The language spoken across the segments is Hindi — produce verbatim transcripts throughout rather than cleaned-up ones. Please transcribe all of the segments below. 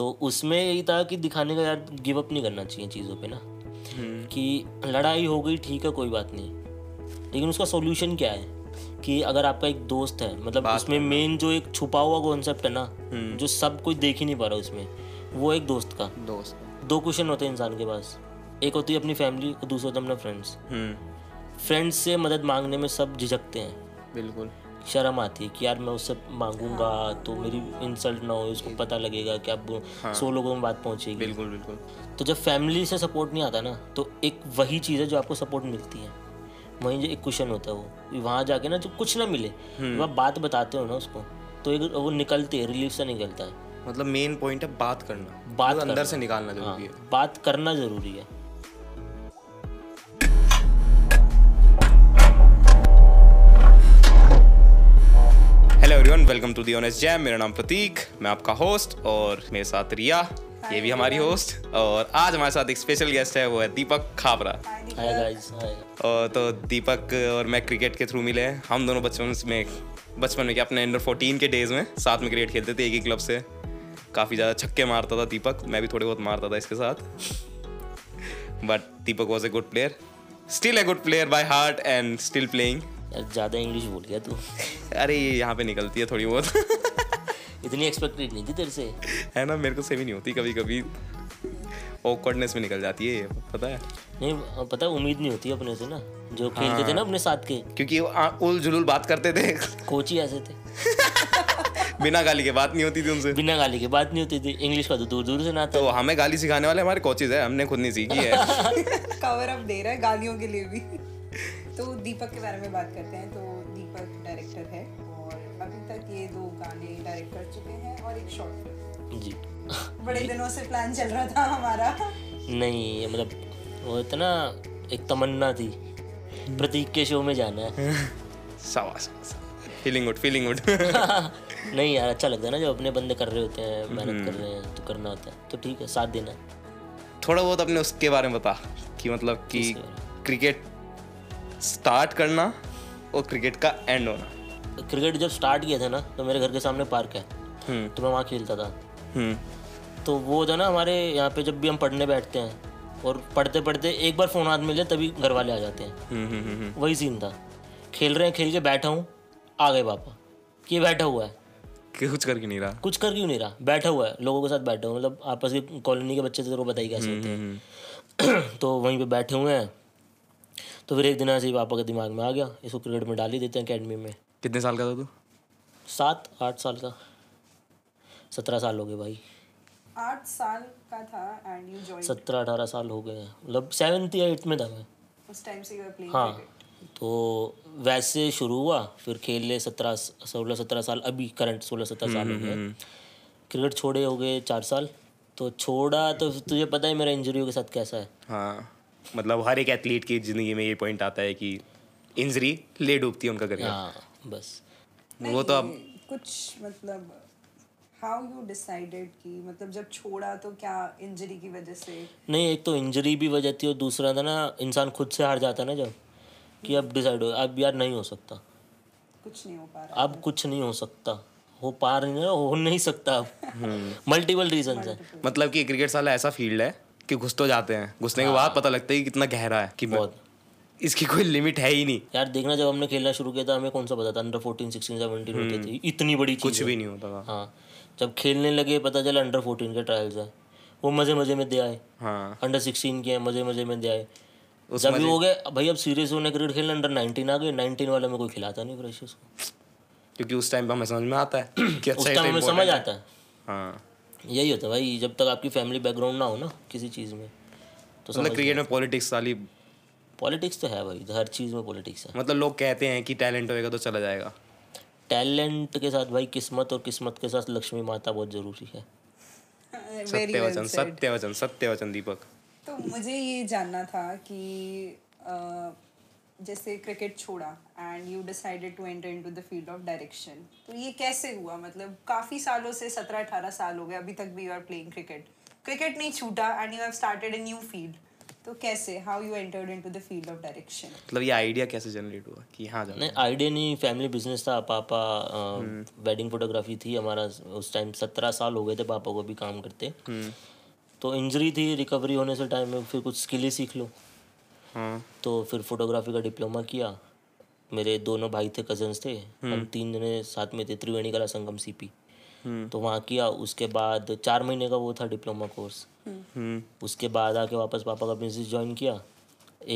तो उसमें यही था कि दिखाने का यार गिव अप नहीं करना चाहिए चीज़ों पे ना, कि लड़ाई हो गई ठीक है कोई बात नहीं, लेकिन उसका सॉल्यूशन क्या है कि अगर आपका एक दोस्त है, मतलब उसमें मेन जो एक छुपा हुआ कॉन्सेप्ट है ना जो सब कुछ देख ही नहीं पा रहा उसमें, वो एक दोस्त का दोस्त दो क्वेश्चन होते हैं इंसान के पास, एक होती है अपनी फैमिली और दूसरा होता है अपना फ्रेंड्स। फ्रेंड्स से मदद मांगने में सब झिझकते हैं, बिल्कुल शर्म आती है कि यार मैं उससे मांगूंगा तो मेरी इंसल्ट ना हो, उसको पता लगेगा कि अब हाँ। सौ लोगों में बात पहुंचेगी। बिल्कुल बिल्कुल। तो जब फैमिली से सपोर्ट नहीं आता ना तो एक वही चीज़ है जो आपको सपोर्ट मिलती है, वहीं जो एक क्वेश्चन होता है वो वहाँ जाके ना जो कुछ ना मिले जब आप बात बताते हो ना उसको तो एक वो निकलती है, रिलीफ से निकलता है। मतलब मेन पॉइंट है बात करना, बात तो अंदर से निकालना जरूरी है, बात करना जरूरी है। Hello everyone, welcome to the Honest Jam. मेरा नाम प्रतीक, मैं आपका होस्ट, और मेरे साथ रिया, ये भी हमारी होस्ट, और आज हमारे साथ एक स्पेशल गेस्ट है, वो है दीपक खापरा। Hi guys. और तो दीपक और मैं क्रिकेट के थ्रू मिले हैं, हम दोनों बचपन में बचपन में क्या अपने अंडर फोर्टीन के डेज में साथ में क्रिकेट खेलते थे, एक ही क्लब से। काफ़ी ज़्यादा छक्के मारता था दीपक, मैं भी थोड़े बहुत मारता था इसके साथ, but Deepak was a good player, still a good player by heart and still playing. ज़्यादा इंग्लिश बोल गया तू। अरे यहाँ पे निकलती है थोड़ी बहुत। इतनी एक्सपेक्टेड नहीं थी तेरे से, है ना। मेरे को सेम ही नहीं होती, कभी कभी ऑकवर्डनेस में निकल जाती है, पता है। नहीं पता, उम्मीद नहीं होती अपने से ना, जो खेलते हाँ। थे ना अपने साथ के, क्योंकि उल जुलूल बात करते थे, कोच ही ऐसे थे। बिना गाली के बात नहीं होती थी उनसे, बिना गाली के बात नहीं होती थी। इंग्लिश का तो दूर दूर से ना था। तो हमें गाली सिखाने वाले हमारे कोचेज है, हमने खुद नहीं सीखी है। कवर अप दे रहा है गालियों के लिए भी। तो दीपक के बारे में बात करते हैं। तो दीपक डायरेक्टर है और अभी तक ये दो गाने डायरेक्ट कर चुके हैं और एक शॉर्ट फिल्म। जी, बड़े दिनों से प्लान चल रहा था हमारा। नहीं मतलब वो इतना एक तमन्ना थी, प्रतीक के शो में जाना है। सावा सावा फीलिंग गुड, फीलिंग गुड। नहीं यार, अच्छा लगता है ना जब अपने बंदे कर रहे होते हैं, मेहनत कर रहे हैं तो करना होता है। तो ठीक है, साथ देना। थोड़ा बहुत अपने उसके बारे में बता कि मतलब कि क्रिकेट स्टार्ट करना और क्रिकेट का एंड होना। क्रिकेट जब स्टार्ट किया था ना तो मेरे घर के सामने पार्क है, तो मैं वहाँ खेलता था। तो वो था ना हमारे यहाँ पे, जब भी हम पढ़ने बैठते हैं और पढ़ते पढ़ते एक बार फ़ोन हाथ में ले तभी घर वाले आ जाते हैं, वही सीन था। खेल रहे हैं, खेल के बैठा हूँ, आ गए पापा कि ये बैठा हुआ है, कुछ कर क्यों नहीं रहा, कुछ कर क्यों नहीं रहा, बैठा हुआ है, लोगों के साथ बैठा हुआ, मतलब आपस में कॉलोनी के बच्चे थे तो बताइए कैसे होते हैं। तो वहीं पर बैठे हुए हैं। तो फिर एक दिन ऐसे ही पापा के दिमाग में आ गया, इसको क्रिकेट में डाल ही देते हैं अकेडमी में। कितने साल का था तू? सात आठ साल का। सत्रह साल हो गए भाई। आठ साल का था एंड यू जॉइन। सत्रह अठारह साल हो गए हैं, मतलब सेवन्थ या एट्थ में था मैं उस टाइम से। यूर प्लेइंग हाँ, तो वैसे शुरू हुआ। फिर खेले सत्रह सोलह सत्रह साल, अभी करंट सोलह सत्रह साल हो गए। क्रिकेट छोड़े हो गए चार साल। तो छोड़ा तो तुझे पता है मेरा इंजरियों के साथ कैसा है। हाँ, मतलब हर एक एथलीट की ज़िंदगी में ये पॉइंट आता है कि इंजरी ले डूबती है उनका करियर। हाँ बस वो तो आप कुछ मतलब हाउ यू डिसाइडेड कि मतलब जब छोड़ा तो क्या इंजरी की वजह से? नहीं, एक तो इंजरी भी वजह थी और दूसरा था ना इंसान खुद से हार जाता ना जब, कि अब डिसाइड हो, अब यार नहीं हो सकता, कुछ नहीं हो पा रहा, अब कुछ नहीं हो सकता, हो पा रही ना, हो नहीं सकता अब। मल्टीपल रीजन है। मतलब कि क्रिकेट साला ऐसा फील्ड है कि घुस तो जाते हैं, घुसने के बाद पता लगता है कि कितना गहरा है, कि बहुत इसकी कोई लिमिट है ही नहीं यार। देखना जब हमने खेलना शुरू किया था हमें कौन सा पता था अंडर फोर्टीन सिक्सटीन सेवनटीन होते थे, इतनी बड़ी चीज़ कुछ भी नहीं होता था। हाँ, जब खेलने लगे पता चला अंडर फोर्टीन के ट्रायल्स हैं, वो मज़े मज़े में दे आए। हाँ, अंडर सिक्सटीन के हैं, मज़े मज़े में दे आए। जब भी हो गए भाई अब सीरियस होने क्रिकेट खेलना, अंडर नाइनटीन आ गए, नाइनटीन वाला में कोई खिलाता नहीं फ्रेश उसको, क्योंकि उस टाइम पर हमें समझ में आता है, उस टाइम हमें समझ आता है। हाँ, यही होता है भाई, जब तक आपकी फैमिली बैकग्राउंड ना हो ना किसी चीज़ में तो मतलब क्रिकेट में पॉलिटिक्स वाली पॉलिटिक्स तो है भाई, हर चीज़ में पॉलिटिक्स है। मतलब लोग कहते हैं कि टैलेंट होएगा तो चला जाएगा, टैलेंट के साथ भाई किस्मत, और किस्मत के साथ लक्ष्मी माता बहुत ज़रूरी है। सत्य वचन, सत्य वचन, सत्य वचन दीपक। तो मुझे ये जानना था कि जैसे क्रिकेट छोड़ा and you decided to enter into the field of direction, तो ये कैसे हुआ? मतलब काफ़ी सालों से, सत्रह अठारह साल हो गए, अभी तक भी you are playing cricket, cricket नहीं छूटा and you have started a new field. तो कैसे, how you entered into the field of direction, मतलब ये आइडिया कैसे जनरेट हुआ कि हाँ जाओ? नहीं, आइडिया नहीं, फैमिली बिजनेस था। पापा वेडिंग फोटोग्राफी थी हमारा उस टाइम। सत्रह साल हो गए थे पापा को भी काम करते। तो इंजरी थी, रिकवरी होने से टाइम में फिर कुछ स्किल ही सीख लो। हाँ। तो फिर फोटोग्राफी का डिप्लोमा किया। मेरे दोनों भाई थे, कजन्स थे, हम तीन जने साथ में थे। त्रिवेणी कला संगम सीपी, तो वहाँ किया। उसके बाद चार महीने का वो था डिप्लोमा कोर्स। उसके बाद आके वापस पापा का बिजनेस ज्वाइन किया।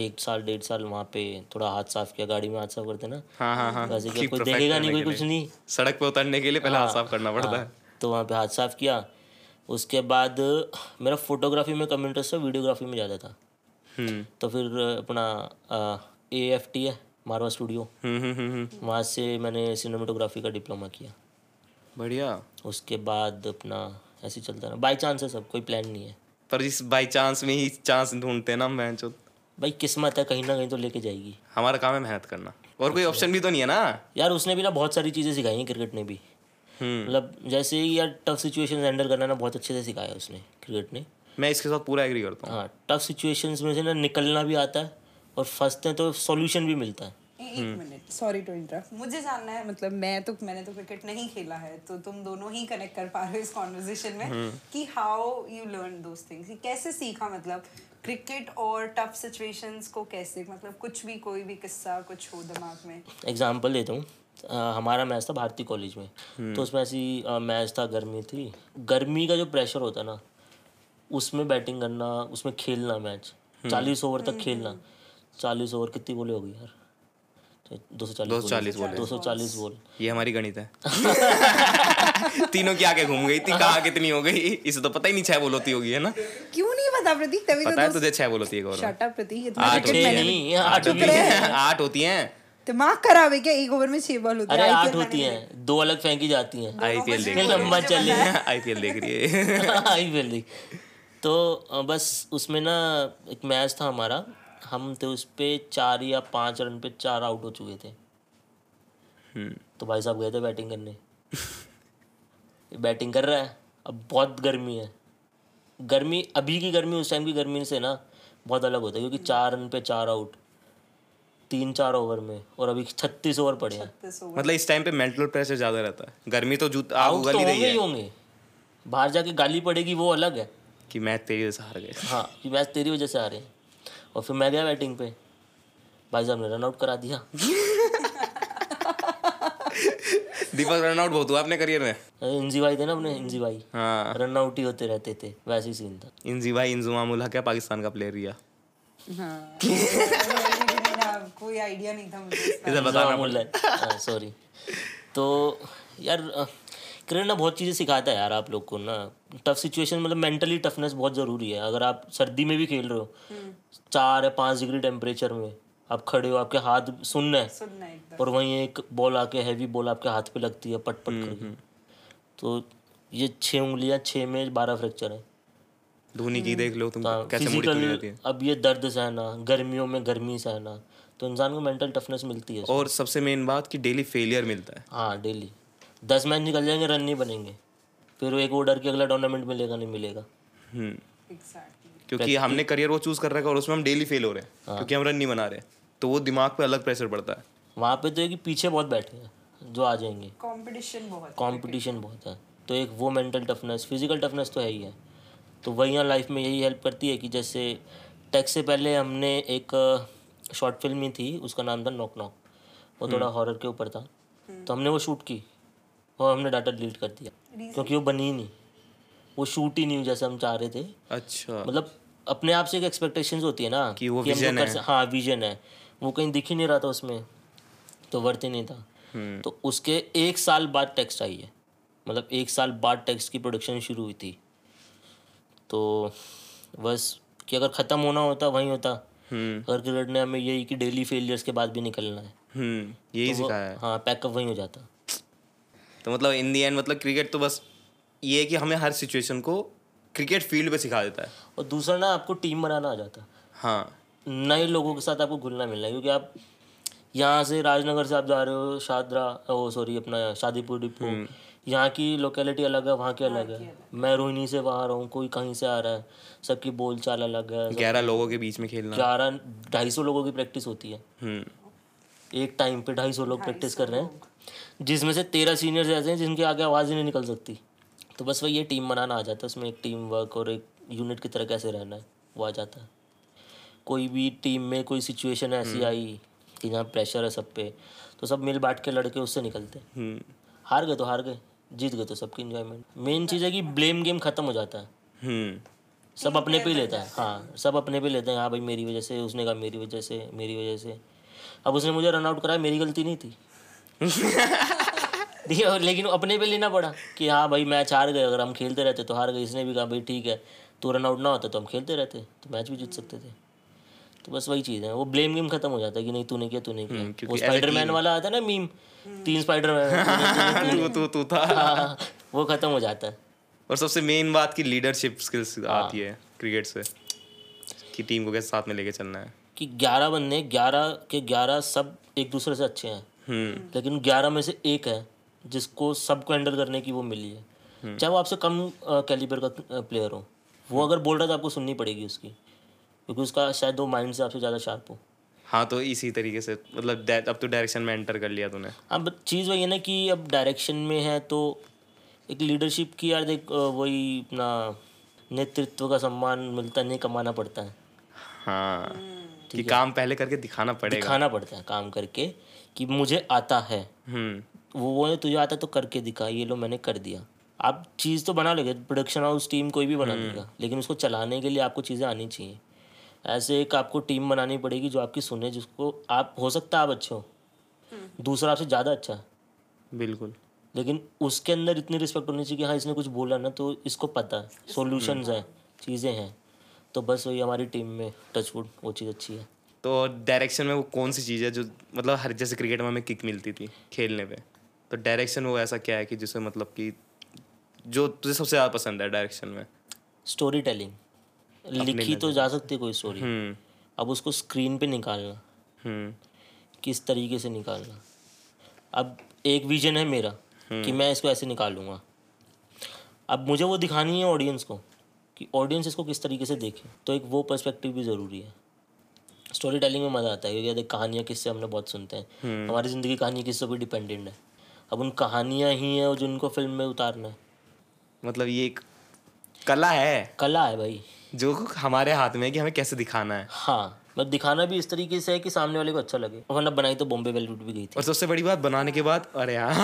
एक साल डेढ़ साल वहाँ पे थोड़ा हाथ साफ किया। गाड़ी में हाथ साफ करते ना, हाँ हाँ हाँ, वैसे कोई देखेगा नहीं, कोई कुछ नहीं, सड़क पे उतरने के लिए पहले हाथ साफ करना पड़ता है। तो वहाँ पे हाथ साफ किया। उसके बाद मेरा फोटोग्राफी में कम इंटरेस्ट था, वीडियोग्राफी में ज़्यादा था। तो फिर अपना ए एफ टी है, मारवा स्टूडियो, वहाँ से मैंने सिनेमाटोग्राफी का डिप्लोमा किया। बढ़िया। उसके बाद अपना ऐसे चलता रहा, बाई चांस है सब, कोई प्लान नहीं है, पर इस बाई चांस में ही चांस ढूंढते हैं ना। मैं जो भाई किस्मत है, कहीं ना कहीं तो लेके जाएगी। हमारा काम है मेहनत करना, और कोई ऑप्शन भी तो नहीं है ना यार। उसने भी ना बहुत सारी चीज़ें सिखाई हैं, क्रिकेट ने भी, मतलब जैसे ही यार टफ सिचुएशन हैंडल करना ना बहुत अच्छे से सिखाया उसने, क्रिकेट ने। मैं इसके साथ पूरा एग्री करता हूँ। हाँ, टफ सिचुएशंस में से ना निकलना भी आता है, और फंसते हैं तो सॉल्यूशन भी मिलता है। एक मिनट, सॉरी टू इंटरप्ट, मुझे जानना है, मतलब मैं तो मैंने तो क्रिकेट नहीं खेला है, तो तुम दोनों ही कनेक्ट कर पा रहे हो इस कॉन्वर्जेशन में कि how you learn those things, कैसे सीखा, मतलब क्रिकेट और टफ सिचुएशंस को कैसे, मतलब कुछ भी, कोई भी किस्सा कुछ हो दिमाग में। एग्जांपल देता हूँ, हमारा मैच था भारती कॉलेज में। तो उसमें ऐसी मैच था, गर्मी थी, गर्मी का जो प्रेशर होता ना उसमें बैटिंग करना, उसमें खेलना मैच, चालीस ओवर तक खेलना। चालीस ओवर कितनी बोले होगी यार? दो सौ चालीस बोल, ये हमारी गणित है। तीनों की आगे घूम गई थी, कहाँ कितनी हो गई इसे तो पता ही नहीं। छह बोल होती होगी है ना? क्यों नहीं पता प्रतीक? तभी तो तुझे छह बोल होती है। आठ होती है। दिमाग खराब है क्या? एक ओवर में छह बॉल होती है? अरे आठ होती हैं, दो अलग फेंकी जाती हैं। आईपीएल देख रही है, लंबा चल रही है, आईपीएल देख रही है, आईपीएल देख। तो बस उसमें ना एक मैच था हमारा, हम थे उस पे चार या पांच रन पे चार आउट हो चुके थे। तो भाई साहब गए थे बैटिंग करने। बैटिंग कर रहा है, अब बहुत गर्मी है, गर्मी अभी की गर्मी उस टाइम की गर्मी से ना बहुत अलग होता है, क्योंकि चार रन पे चार आउट तीन चार ओवर में, और अभी छत्तीस ओवर पड़े हैं। मतलब इस टाइम पे मेंटल प्रेशर ज़्यादा रहता है, गर्मी तो जूत आउट तो होंगे ही होंगे, बाहर जाके गाली पड़ेगी वो अलग है कि मैच तेरी वजह से हार गए। हाँ, कि मैच तेरी वजह से हारे। और फिर मैं गया बैटिंग पे, भाई साहब ने रन आउट करा दिया। दीपक, रन आउट बहुत हुआ अपने करियर में? इंजी भाई थे ना अपने, इंजी भाई, हाँ, रन आउट ही होते रहते थे, वैसे ही सीन था। इंजी भाई इंजुमामुल हक है, पाकिस्तान का प्लेयर। रिया, हाँ। कोई आइडिया नहीं था मुझे, बताना बोल रहा है, सॉरी। तो यार क्रिकेट ना बहुत चीज़ें सिखाता है यार आप लोग को ना। टफ सिचुएशन, मतलब मेंटली टफनेस बहुत ज़रूरी है। अगर आप सर्दी में भी खेल रहे हो, चार या पाँच डिग्री टेम्परेचर में आप खड़े हो, आपके हाथ सुनना है, सुनना है, और वहीं एक बॉल आके, हैवी बॉल आपके हाथ पे लगती है, पट पट करके। तो ये छः उंगलियाँ, छः में बारह फ्रैक्चर है। धोनी की देख लो तुम कैसे मुड़ी टूट जाती है। अब ये दर्द सहना, गर्मियों में गर्मी सहना, तो इंसान को मेंटल टफनेस मिलती है। और सबसे मेन बात कि डेली फेलियर मिलता है। हाँ, डेली दस मैच निकल जाएंगे, रन नहीं बनेंगे, फिर एक ओवर के अगला टूर्नामेंट मिलेगा नहीं मिलेगा। exactly. क्योंकि हमने करियर वो चूज कर रखा है और उसमें हम डेली फेल हो रहे हैं। हाँ। क्योंकि हम रन नहीं बना रहे, तो वो दिमाग पे अलग प्रेशर पड़ता है। वहाँ पे तो ये कि पीछे बहुत बैठे हैं जो आ जाएंगे, कंपटीशन बहुत कंपटीशन बहुत है। तो एक वो मेंटल टफनेस, फिजिकल टफनेस तो है ही है। तो वही लाइफ में यही हेल्प करती है कि जैसे टैक्स से पहले हमने एक शॉर्ट फिल्म ही थी, उसका नाम था नॉक नॉक, वो थोड़ा हॉरर के ऊपर था। तो हमने वो शूट की और हमने डाटा डिलीट कर दिया, क्योंकि वो बनी नहीं, वो शूट ही नहीं हुई जैसे हम चाह रहे थे। अच्छा, मतलब अपने आप से एक एक्सपेक्टेशंस होती है ना कि वो विजन है। हाँ, विजन है, वो कहीं दिख ही नहीं रहा था उसमें, तो वर्थ ही नहीं था। तो उसके एक साल बाद टेक्स्ट आई है, मतलब एक साल बाद टेक्स्ट की प्रोडक्शन शुरू हुई थी। तो बस कि अगर ख़त्म होना होता वहीं होता। अगर क्रिकेट ने हमें यही कि डेली फेलियर्स के बाद भी निकलना है, यही सिखाया है। हाँ, पैकअप वहीं हो जाता। तो मतलब इन दी एंड, मतलब क्रिकेट तो बस ये है कि हमें हर सिचुएशन को क्रिकेट फील्ड पे सिखा देता है। और दूसरा ना, आपको टीम बनाना आ जाता है। हाँ, नए लोगों के साथ आपको घुलना मिलना है, क्योंकि आप यहाँ से राजनगर से आप जा रहे हो शादरा, ओ सॉरी अपना शादीपुर डिपो, यहाँ की लोकेलिटी अलग है, वहाँ की अलग है। मैं रोहिणी से वहाँ रहा हूँ, कोई कहीं से आ रहा है, सबकी बोलचाल अलग है। ग्यारह लोगों के बीच में खेलना, ग्यारह ढाई सौ लोगों की प्रैक्टिस होती है एक टाइम पे। ढाई सौ लोग प्रैक्टिस कर रहे हैं, जिसमें से तेरह सीनियर्स ऐसे हैं जिनकी आगे आवाज़ ही नहीं निकल सकती। तो बस वही ये टीम बनाना आ जाता है, उसमें एक टीम वर्क और एक यूनिट की तरह कैसे रहना है वो आ जाता है। कोई भी टीम में कोई सिचुएशन ऐसी आई कि जहाँ प्रेशर है सब पे, तो सब मिल बांट के लड़के उससे निकलते हैं। हार गए तो हार गए, जीत गए तो सबकी इंजॉयमेंट। मेन चीज़ है कि ब्लेम गेम खत्म हो जाता है, सब अपने पे ही लेता है। हाँ, सब अपने पे लेते हैं। हाँ भाई मेरी वजह से, उसने कहा मेरी वजह से, मेरी वजह से। अब उसने मुझे रन आउट कराया, मेरी गलती नहीं थी। लेकिन अपने पे लेना पड़ा कि हाँ भाई मैच हार गए, अगर हम खेलते रहते तो हार गए। इसने भी कहा भाई ठीक है, तो रन आउट ना होता तो हम खेलते रहते तो मैच भी जीत सकते थे। तो बस वही चीज़ है, वो ब्लेम गेम खत्म हो जाता है कि नहीं तूने किया तूने किया। वो स्पाइडरमैन वाला आता है ना मीम, तीन स्पाइडरमैन तू तू था, वो खत्म हो जाता है। और सबसे मेन बात की लीडरशिप स्किल्स आती है क्रिकेट से, कि टीम को कैसे साथ में लेके चलना है। कि ग्यारह बंदे, ग्यारह के ग्यारह सब एक दूसरे से अच्छे हैं, लेकिन ग्यारह में से एक है जिसको सबको हैंडल करने की वो मिली है। चाहे वो आपसे कम कैलिबर का प्लेयर हो, वो अगर बोल रहा है तो आपको सुननी पड़ेगी उसकी, क्योंकि उसका शायद वो माइंड से आपसे ज़्यादा शार्प हो। हाँ, तो इसी तरीके से मतलब अब तो डायरेक्शन में एंटर कर लिया तूने। अब चीज़ वही है ना कि अब डायरेक्शन में है तो एक लीडरशिप की यार देख, वही अपना नेतृत्व का सम्मान मिलता नहीं, कमाना पड़ता है। हाँ, कि काम पहले करके दिखाना पड़ेगा, दिखाना पड़ता है काम करके कि मुझे आता है। वो वो तुझे आता तो करके दिखा, ये लो मैंने कर दिया। आप चीज़ तो बना लोगे, प्रोडक्शन हाउस टीम कोई भी बना लेगा, लेकिन उसको चलाने के लिए आपको चीज़ें आनी चाहिए। ऐसे एक आपको टीम बनानी पड़ेगी जो आपकी सुने, जिसको आप हो सकता है आप अच्छे हो, दूसरा आपसे ज़्यादा अच्छा है बिल्कुल, लेकिन उसके अंदर इतनी रिस्पेक्ट होनी चाहिए कि हाँ इसने कुछ बोला ना तो इसको पता है, सॉल्यूशंस हैं, चीज़ें हैं। तो बस वही हमारी टीम में टचवुड वो चीज़ अच्छी है। तो डायरेक्शन में वो कौन सी चीज़ है जो मतलब हर, जैसे क्रिकेट में हमें किक मिलती थी खेलने पे, तो डायरेक्शन वो ऐसा क्या है कि जिसमें मतलब कि जो तुझे सबसे ज़्यादा पसंद है डायरेक्शन में? Story telling. लिखी तो जा सकती है कोई स्टोरी, अब उसको स्क्रीन पे निकालना, किस तरीके से निकालना। अब एक विजन है मेरा कि मैं इसको ऐसे निकालूंगा, अब मुझे वो दिखानी है ऑडियंस को कि ऑडियंस इसको किस तरीके से देखे, तो एक वो पर्सपेक्टिव भी ज़रूरी है। स्टोरी टेलिंग में मज़ा आता है क्योंकि कहानियाँ किससे हमने बहुत सुनते हैं, हमारी ज़िंदगी कहानी किससे भी डिपेंडेंट है। अब उन कहानियाँ ही हैं जिनको फिल्म में उतारना है। मतलब ये एक कला है, कला है भाई जो हमारे हाथ में है कि हमें कैसे दिखाना है। हाँ, मतलब दिखाना भी इस तरीके से है कि सामने वाले को अच्छा लगे। वरना बनाई तो बॉम्बे बॉलीवुड भी गई थी। और सबसे बड़ी बात बनाने के बाद, अरे हाँ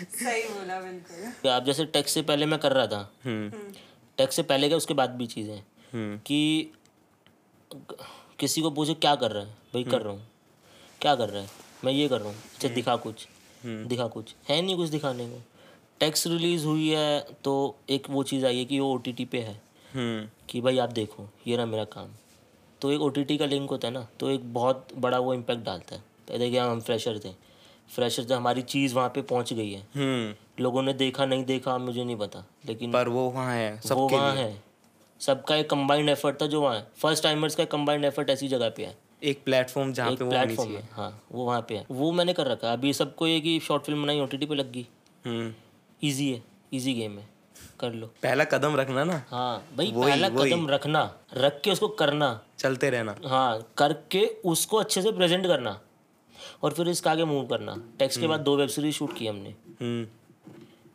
सही बोला बिल्कुल। आप जैसे टैक्स से पहले मैं कर रहा था, टैक्स से पहले क्या उसके बाद भी चीज़ें कि किसी को पूछे क्या कर रहा है, भाई कर रहा हूँ, क्या कर रहा है, मैं ये कर रहा हूँ, अच्छा दिखा कुछ, दिखा कुछ है नहीं कुछ दिखाने को। टैक्स रिलीज़ हुई है तो एक वो चीज़ आई है कि वो ओ टी टी पे है कि भाई आप देखो ये रहा मेरा काम, तो एक ओ टी टी का लिंक होता है ना, तो एक बहुत बड़ा वो इम्पैक्ट डालता है। तो देखिए हम फ्रेशर थे, फ्रेशर थे, हमारी चीज़ वहाँ पे पहुँच गई है, लोगों ने देखा नहीं देखा मुझे नहीं पता, लेकिन पर वो वहाँ है, वो वहाँ है, सबका एक कम्बाइंड एफर्ट था जो वहाँ है। फर्स्ट टाइमर्स का कम्बाइंड एफर्ट ऐसी जगह पे है, एक प्लेटफॉर्म जहाँ पे प्लेटफॉर्म है। हाँ, वो वहाँ पे है, वो मैंने कर रखा है। अभी सबको ये कि शॉर्ट फिल्म बनाई ओ टी टी पे लग गई, इजी है, इजी गेम है, कर लो। पहला कदम रखना ना। हाँ भाई, पहला कदम रखना, रख के उसको करना, चलते रहना। हाँ, करके उसको अच्छे से प्रेजेंट करना और फिर इसका आगे मूव करना। टैक्स के बाद दो वेब सीरीज शूट की हमने,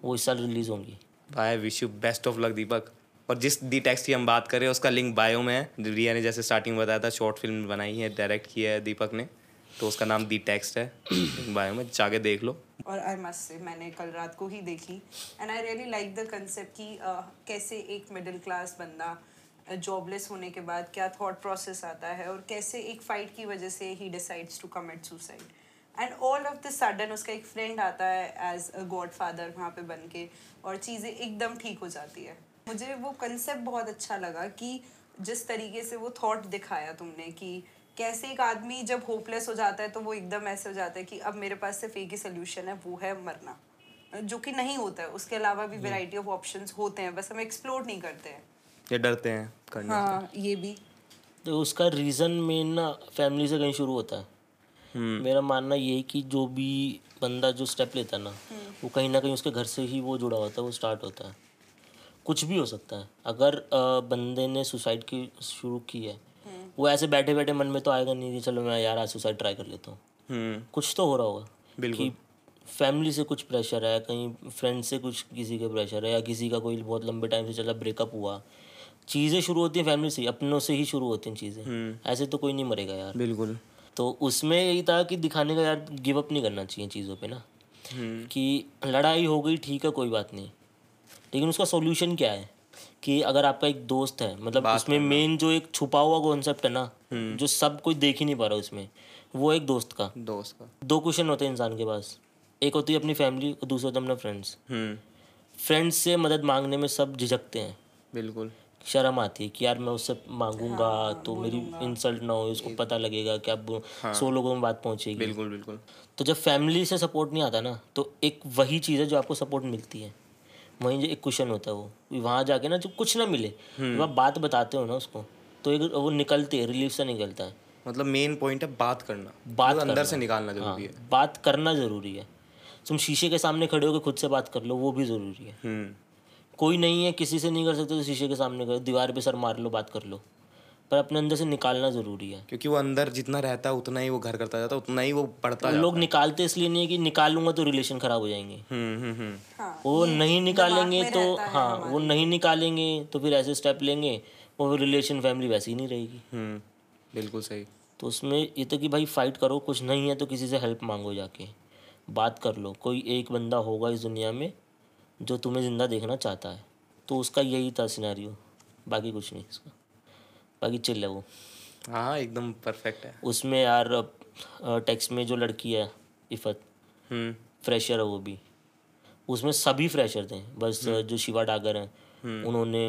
वो इस साल रिलीज होंगी। भाई wish you best of luck Deepak. और जिस दी टैक्स की हम बात करें उसका लिंक बायो में है। रिया ने जैसे स्टार्टिंग बताया था शॉर्ट फिल्म बनाई है, डायरेक्ट किया है दीपक ने, तो उसका नाम दी टेक्स्ट है, बायो में जाके देख लो। और आई मस्ट से मैंने कल रात को ही देखी and I really like the concept कि कैसे एक मिडिल क्लास बंदा जॉबलेस होने के बाद क्या थॉट प्रोसेस आता है और कैसे एक फाइट की वजह से ही decides to commit suicide and all of the sudden उसका एक फ्रेंड आता है एज अ गॉड फादर वहाँ पे बन के और चीज़ें एकदम ठीक हो जाती है। मुझे वो कंसेप्ट बहुत अच्छा लगा कि जिस तरीके से वो थॉट दिखाया तुमने कि कैसे एक आदमी जब होपलेस हो जाता है तो वो एकदम ऐसे हो जाता है कि अब मेरे पास सिर्फ एक ही सोल्यूशन है, वो है मरना, जो कि नहीं होता है। उसके अलावा भी वैरायटी ऑफ ऑप्शंस होते हैं, बस हम एक्सप्लोर नहीं करते हैं या डरते हैं करने से। हाँ, ये भी तो उसका रीज़न मेन ना फैमिली से कहीं शुरू होता है। मेरा मानना ये है कि जो भी बंदा जो स्टेप लेता है ना वो कहीं ना कहीं उसके घर से ही वो जुड़ा होता है, वो स्टार्ट होता है। कुछ भी हो सकता है। अगर बंदे ने सुसाइड की शुरू की है, वो ऐसे बैठे बैठे मन में तो आएगा नहीं कि चलो मैं यार आज सुसाइड ट्राई कर लेता हूँ, कुछ तो हो रहा होगा कि फैमिली से कुछ प्रेशर है, कहीं फ्रेंड से कुछ किसी का प्रेशर है, या किसी का कोई बहुत लंबे टाइम से चला ब्रेकअप हुआ। चीज़ें शुरू होती हैं फैमिली से, अपनों से ही शुरू होती हैं चीज़ें। ऐसे तो कोई नहीं मरेगा यार। बिल्कुल। तो उसमें यही था कि दिखाने का यार गिव अप नहीं करना चाहिए चीज़ों पे ना, कि लड़ाई हो गई ठीक है कोई बात नहीं, लेकिन उसका सॉल्यूशन क्या है। कि अगर आपका एक दोस्त है, मतलब उसमें मेन जो एक छुपा हुआ कॉन्सेप्ट है ना जो सब कोई देख ही नहीं पा रहा उसमें, वो एक दोस्त का दोस्त का दो क्वेश्चन होते हैं इंसान के पास। एक होती है अपनी फैमिली और दूसरा होता है अपना फ्रेंड्स। फ्रेंड्स से मदद मांगने में सब झिझकते हैं, बिल्कुल शर्म आती है कि यार मैं उससे मांगूंगा तो मेरी इंसल्ट ना हो, उसको पता लगेगा कि अब सौ लोगों में बात पहुंचेगी। बिल्कुल बिल्कुल। तो जब फैमिली से सपोर्ट नहीं आता ना, तो एक वही चीज़ है जो आपको सपोर्ट मिलती है, वहीं जो एक क्वेश्चन होता है वो वहाँ जाके ना, जो कुछ ना मिले जब आप बात बताते हो ना उसको, तो एक वो निकलती है, रिलीफ से निकलता है। मतलब मेन पॉइंट है बात करना, बात अंदर से निकालना जरूरी है, बात करना ज़रूरी है। तुम शीशे के सामने खड़े होकर खुद से बात कर लो, वो भी ज़रूरी है। कोई नहीं है, किसी से नहीं कर सकते तो शीशे के सामने करो, दीवार पे सर मार लो, बात कर लो, पर अपने अंदर से निकालना ज़रूरी है। क्योंकि वो अंदर जितना रहता है उतना ही वो घर करता जाता है, उतना ही वो बढ़ता जाता है। लोग निकालते इसलिए नहीं है कि निकालूंगा तो रिलेशन खराब हो जाएंगे। हाँ, वो नहीं निकालेंगे तो हाँ वो नहीं निकालेंगे तो फिर ऐसे स्टेप लेंगे वो रिलेशन फैमिली वैसी ही नहीं रहेगी। बिल्कुल सही। तो उसमें ये तो कि भाई फाइट करो, कुछ नहीं है तो किसी से हेल्प मांगो, जाके बात कर लो। कोई एक बंदा होगा इस दुनिया में जो तुम्हें ज़िंदा देखना चाहता है। तो उसका यही था सिनेरियो, बाकी कुछ नहीं इसका, बाकी चिल है वो। हाँ एकदम परफेक्ट है। उसमें यार टेक्स्ट में जो लड़की है इफ़त, फ्रेशर है वो भी, उसमें सभी फ्रेशर थे, बस जो शिवा डागर हैं उन्होंने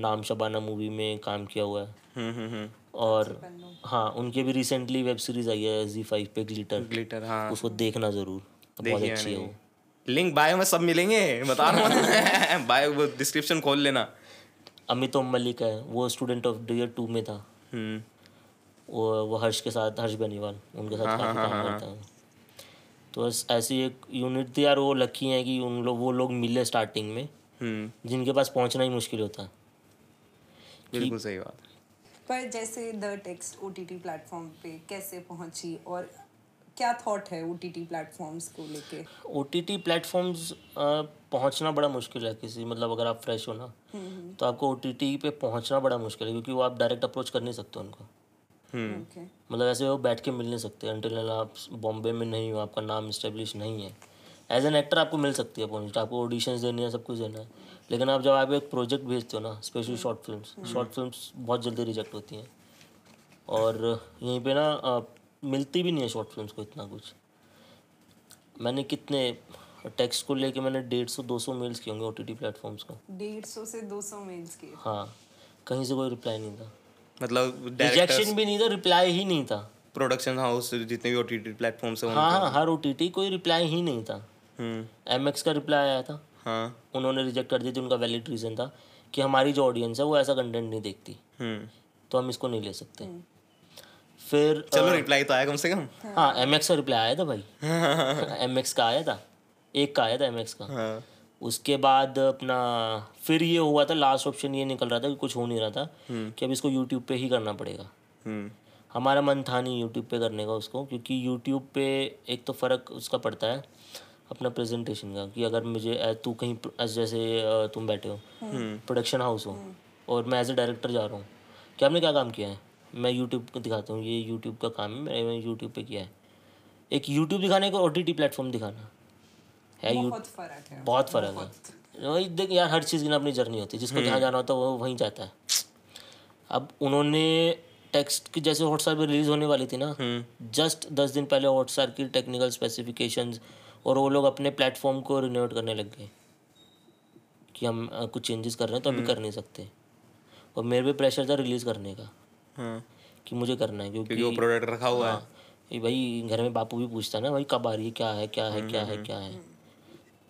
नाम शबाना मूवी में काम किया हुआ है। हुँ, हुँ, और हाँ उनके भी रिसेंटली वेब सीरीज़ आई है जी फाइव पे, ग्लिटर ग्लिटर हाँ उसको देखना ज़रूर, बहुत अच्छी है वो। लिंक बायो में सब मिलेंगे, बता रहा हूँ बायो डिस्क्रिप्शन खोल लेना। अमित मलिक है, वो स्टूडेंट ऑफ ईयर टू में था, वो वो हर्ष के साथ, हर्ष बेनीवाल उनके साथ काफ़ी काम करता है। तो बस ऐसी एक यूनिट थी यार। वो लकी है कि उन लोग वो लोग मिले स्टार्टिंग में, जिनके पास पहुँचना ही मुश्किल होता है। बिल्कुल सही बात। पर जैसे द टेक्स्ट ओटीटी प्लेटफॉर्म पे कैसे पहुँची और क्या थॉट है ओटीटी प्लेटफॉर्म्स को लेके? ओटीटी प्लेटफॉर्म्स पहुंचना बड़ा मुश्किल है किसी, मतलब अगर आप फ्रेश हो ना तो आपको ओटीटी पे पहुंचना बड़ा मुश्किल है, क्योंकि वो आप डायरेक्ट अप्रोच कर नहीं सकते उनको। okay. मतलब ऐसे वो बैठ के मिल नहीं सकते अंटिल आप बॉम्बे में नहीं हो, आपका नाम इस्टेब्लिश नहीं है। एज एन एक्टर आपको मिल सकती है अपॉर्चुनिटी, आपको ऑडिशंस देनी है, सब कुछ देना है, लेकिन आप जब आप एक प्रोजेक्ट भेजते हो ना, specially short film, short film बहुत जल्दी रिजेक्ट होती हैं। और यहीं पर ना मिलती भी नहीं है शॉर्ट फिल्म्स को इतना कुछ। मैंने कितने टेक्स्ट को लेके मैंने डेढ़ सौ दो सौ मेल्स किए होंगे ओटीटी प्लेटफॉर्म्स को, डेढ़ सौ से दो सौ मेल्स किए। हाँ, कहीं से कोई रिप्लाई नहीं था, मतलब रिजेक्शन भी नहीं था, रिप्लाई ही नहीं था। प्रोडक्शन हाउस जितने भी ओटीटी प्लेटफॉर्म्स हैं, हाँ हर ओटीटी कोई रिप्लाई ही नहीं था। एम एक्स का रिप्लाई आया था, हाँ उन्होंने रिजेक्ट कर दी थी। उनका वैलिड रीज़न था कि हमारी जो ऑडियंस है वो ऐसा कंटेंट नहीं देखती, तो हम इसको नहीं ले सकते। फिर चलो रिप्लाई तो आया कम से कम। हाँ एम एक्स का रिप्लाई आया था भाई, एम एक्स का आया था, एक का आया था एम एक्स का। हाँ। उसके बाद अपना फिर ये हुआ था, लास्ट ऑप्शन ये निकल रहा था कि कुछ हो नहीं रहा था कि अब इसको यूट्यूब पे ही करना पड़ेगा। हमारा मन था नहीं यूट्यूब पे करने का उसको, क्योंकि यूट्यूब पे एक तो फ़र्क उसका पड़ता है अपना प्रेजेंटेशन का, कि अगर मुझे तू कहीं जैसे तुम बैठे हो प्रोडक्शन हाउस हो और मैं एज ए डायरेक्टर जा रहा हूँ कि आपने क्या काम किया है, मैं यूट्यूब को दिखाता हूँ, ये यूट्यूब का काम है, मैंने यूट्यूब पे किया है। एक यूट्यूब दिखाने को ओटीटी प्लेटफॉर्म दिखाना है, बहुत फर्क है, बहुत फर्क है। वही देख यार, हर चीज़ की ना अपनी जर्नी होती है, जिसको जहाँ जाना होता है वो वहीं जाता है। अब उन्होंने टेक्स्ट की जैसे हॉटस्टार पर रिलीज़ होने वाली थी ना, जस्ट दस दिन पहले हॉटस्टार की टेक्निकल स्पेसिफिकेशंस और वो लोग अपने प्लेटफॉर्म को रिनोवेट करने लग गए कि हम कुछ चेंजेस कर रहे हैं तो अभी कर नहीं सकते। और मेरे पे प्रेशर था रिलीज़ करने का। हाँ। कि मुझे करना है, क्योंकि वो प्रोडक्ट रखा हुआ हाँ, है भाई। घर में बापू भी पूछता ना भाई कब आ रही है, क्या है क्या है क्या है क्या है।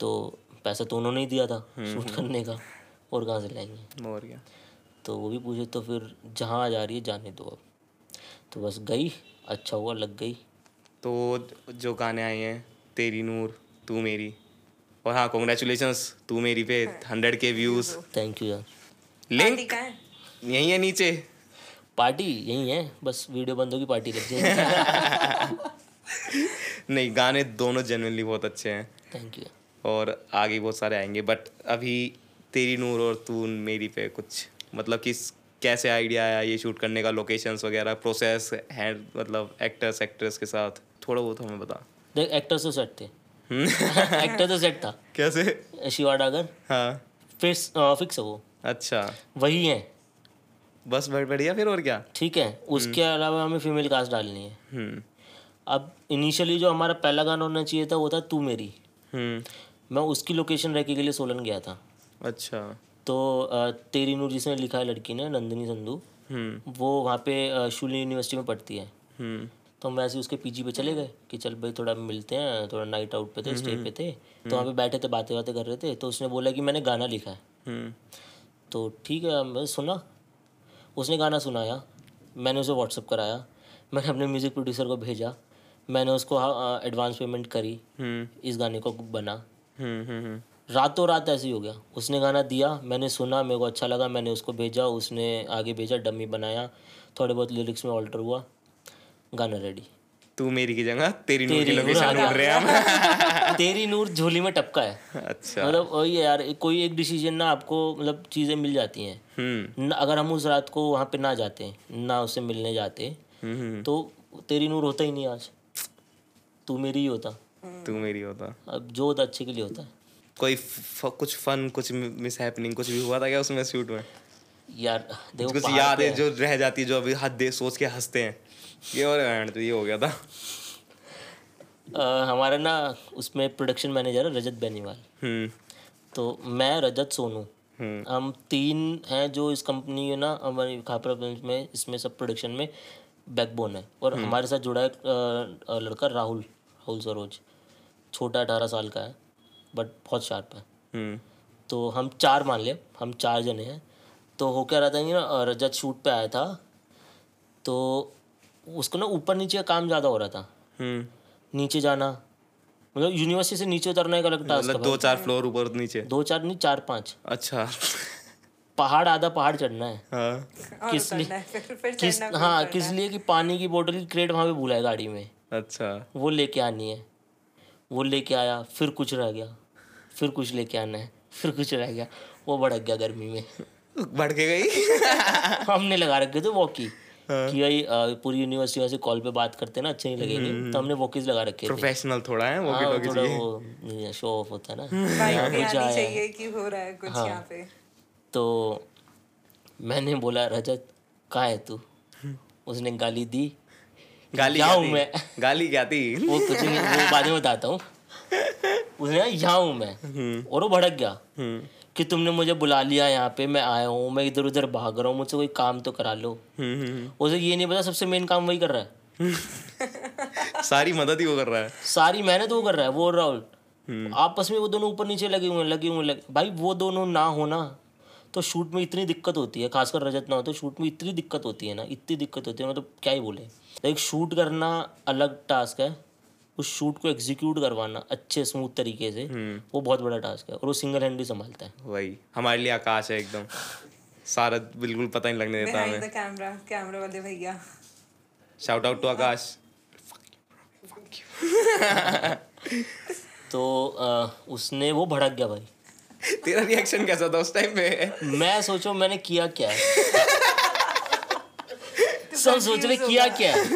तो पैसा तो उन्होंने ही दिया था शूट करने का, और कहाँ से लाएंगे, और क्या। तो वो भी पूछे, तो फिर जहाँ जा रही है जाने दो अब। तो बस गई, अच्छा हुआ लग गई। तो जो गाने आए हैं तेरी नूर, तू मेरी, और हाँ कॉन्ग्रेचुलेशंस तू मेरी पे हंड्रेड के व्यूज़। थैंक यू यार। लिंक यहीं है नीचे, पार्टी यहीं है, बस वीडियो बंद होगी पार्टी लग जाएगी। नहीं गाने दोनों जेन्युइनली बहुत अच्छे हैं। Thank you. और आगे बहुत सारे आएंगे, बट अभी तेरी नूर और तू मेरी पे कुछ मतलब कि कैसे आइडिया आया ये शूट करने का, लोकेशंस वगैरह, प्रोसेस है, मतलब एक्टर्स एक्ट्रेस के साथ थोड़ा बहुत हमें बता। देख एक्टर तो सेट थे एक्टर तो सेट था। कैसे? शिवा डागर। हाँ फिक्स फिक्स है वो। अच्छा वही है बस, बढ़िया। फिर और क्या? ठीक है, उसके अलावा हमें फीमेल कास्ट डालनी है। अब इनिशियली जो हमारा पहला गाना होना चाहिए था वो था तू मेरी। मैं उसकी लोकेशन रैकी के लिए सोलन गया था। अच्छा। तो तेरी नूर जिसने लिखा है लड़की ने, नंदिनी संधू, वो वहाँ पे शूलिनी यूनिवर्सिटी में पढ़ती है। तो हम वैसे उसके पीजी पे चले गए कि चल भाई थोड़ा मिलते हैं, थोड़ा नाइट आउट पे थे, स्टे पे थे, तो वहाँ पे बैठे थे, बातें बातें कर रहे थे। तो उसने बोला कि मैंने गाना लिखा है। तो ठीक है, मैं सुना, उसने गाना सुनाया, मैंने उसे व्हाट्सअप कराया, मैंने अपने म्यूज़िक प्रोड्यूसर को भेजा, मैंने उसको एडवांस पेमेंट करी, इस गाने को बना। रातों रात ऐसे ही हो गया, उसने गाना दिया, मैंने सुना, मेरे को अच्छा लगा, मैंने उसको भेजा, उसने आगे भेजा, डमी बनाया, थोड़े बहुत लिरिक्स में ऑल्टर हुआ, गाना रेडी। तू मेरी की जगह तेरी, तेरी नूर की लोकेशन ढूंढ रहे हैं। तेरी नूर झोली में टपका है। अच्छा। मतलब वही यार, कोई एक डिसीजन ना आपको मतलब चीज़ें मिल जाती हैं। अगर हम उस रात को वहाँ पे ना जाते, ना उससे मिलने जाते, तो तेरी नूर होता ही नहीं आज, तू मेरी ही होता। तू मेरी होता। अब जो होता अच्छे के लिए होता है। कोई फ, कुछ फन, कुछ मिस हैपनिंग कुछ भी हुआ था क्या उसमें शूट में? यार देखो कुछ याद है जो रह जाती है, जो अभी हद दे सोच के हंसते हैं ये, और तो ये हो गया था। आ, हमारा ना उसमें प्रोडक्शन मैनेजर है रजत बेनीवाल, तो मैं, रजत, सोनू, हम तीन हैं जो इस कंपनी है ना हमारी खापर फिल्म्स में, इसमें सब प्रोडक्शन में बैकबोन है। और हमारे साथ जुड़ा एक लड़का राहुल, राहुल सरोज, छोटा अठारह साल का है बट बहुत शार्प है। तो हम चार मान ले, हम चार जने हैं। तो हो क्या रहा था कि ना रजत शूट पे आया था, तो उसको ना ऊपर नीचे का काम ज़्यादा हो रहा था। नीचे जाना मतलब यूनिवर्सिटी से नीचे उतरना एक अलग टास्क था। दो चार फ्लोर ऊपर नीचे, दो चार नहीं चार पाँच। अच्छा। पहाड़, आधा पहाड़ चढ़ना है। हाँ किस लिए? हाँ किस लिए कि पानी की बोतल की क्रेट वहाँ पे भूला है गाड़ी में। अच्छा। वो लेके आनी है, वो लेके आया, फिर कुछ रह गया, फिर कुछ लेके आना है, फिर कुछ रह गया, वो भड़क गया गर्मी में, भड़क गई। हमने लगा रखे थे वॉकी कि भाई पूरी यूनिवर्सिटी वैसे कॉल पे बात करते ना अच्छे नहीं लगेंगे, तो हमने वॉकीज लगा रखे थे। प्रोफेशनल थोड़ा है वॉकी टॉकी, शो ऑफ होता है ना। तो मैंने बोला रजत कहाँ है तू? उसने गाली दी। गाली क्या थी? मैं गाली क्या थी? वो कुछ नहीं, वो बाद में बताता हूँ। उसने कहा यहाँ हूँ मैं, और वो भड़क गया कि तुमने मुझे बुला लिया, यहाँ पे मैं आया हूँ, मैं इधर उधर भाग रहा हूँ, मुझसे कोई काम तो करा लो। उसे ये नहीं पता सबसे मेन काम वही कर रहा है। सारी मदद ही वो कर रहा है, सारी मेहनत वो कर रहा है, वो राहुल। आपस में वो दोनों ऊपर नीचे लगे हुए लगे हुए भाई। वो दोनों ना होना तो शूट में इतनी दिक्कत होती है, खासकर रजत ना हो तो शूट में इतनी दिक्कत होती है ना, इतनी दिक्कत होती है, मतलब क्या ही बोले। एक शूट करना अलग टास्क है, उस शूट को एग्जीक्यूट करवाना अच्छे स्मूथ तरीके से, वो बहुत बड़ा टास्क है, और वो सिंगल हैंडली संभालता है। वही हमारे लिए आकाश है एकदम, सारा बिल्कुल पता नहीं लगने देता हमें। कैमरा कैमरा वाले भैया, शाउट आउट टू आकाश। तो उसने वो भड़क गया भाई। तेरा रिएक्शन कैसा था उस टाइम पे? मैं सोचो मैंने किया क्या है। सब सोच रहे किया क्या है।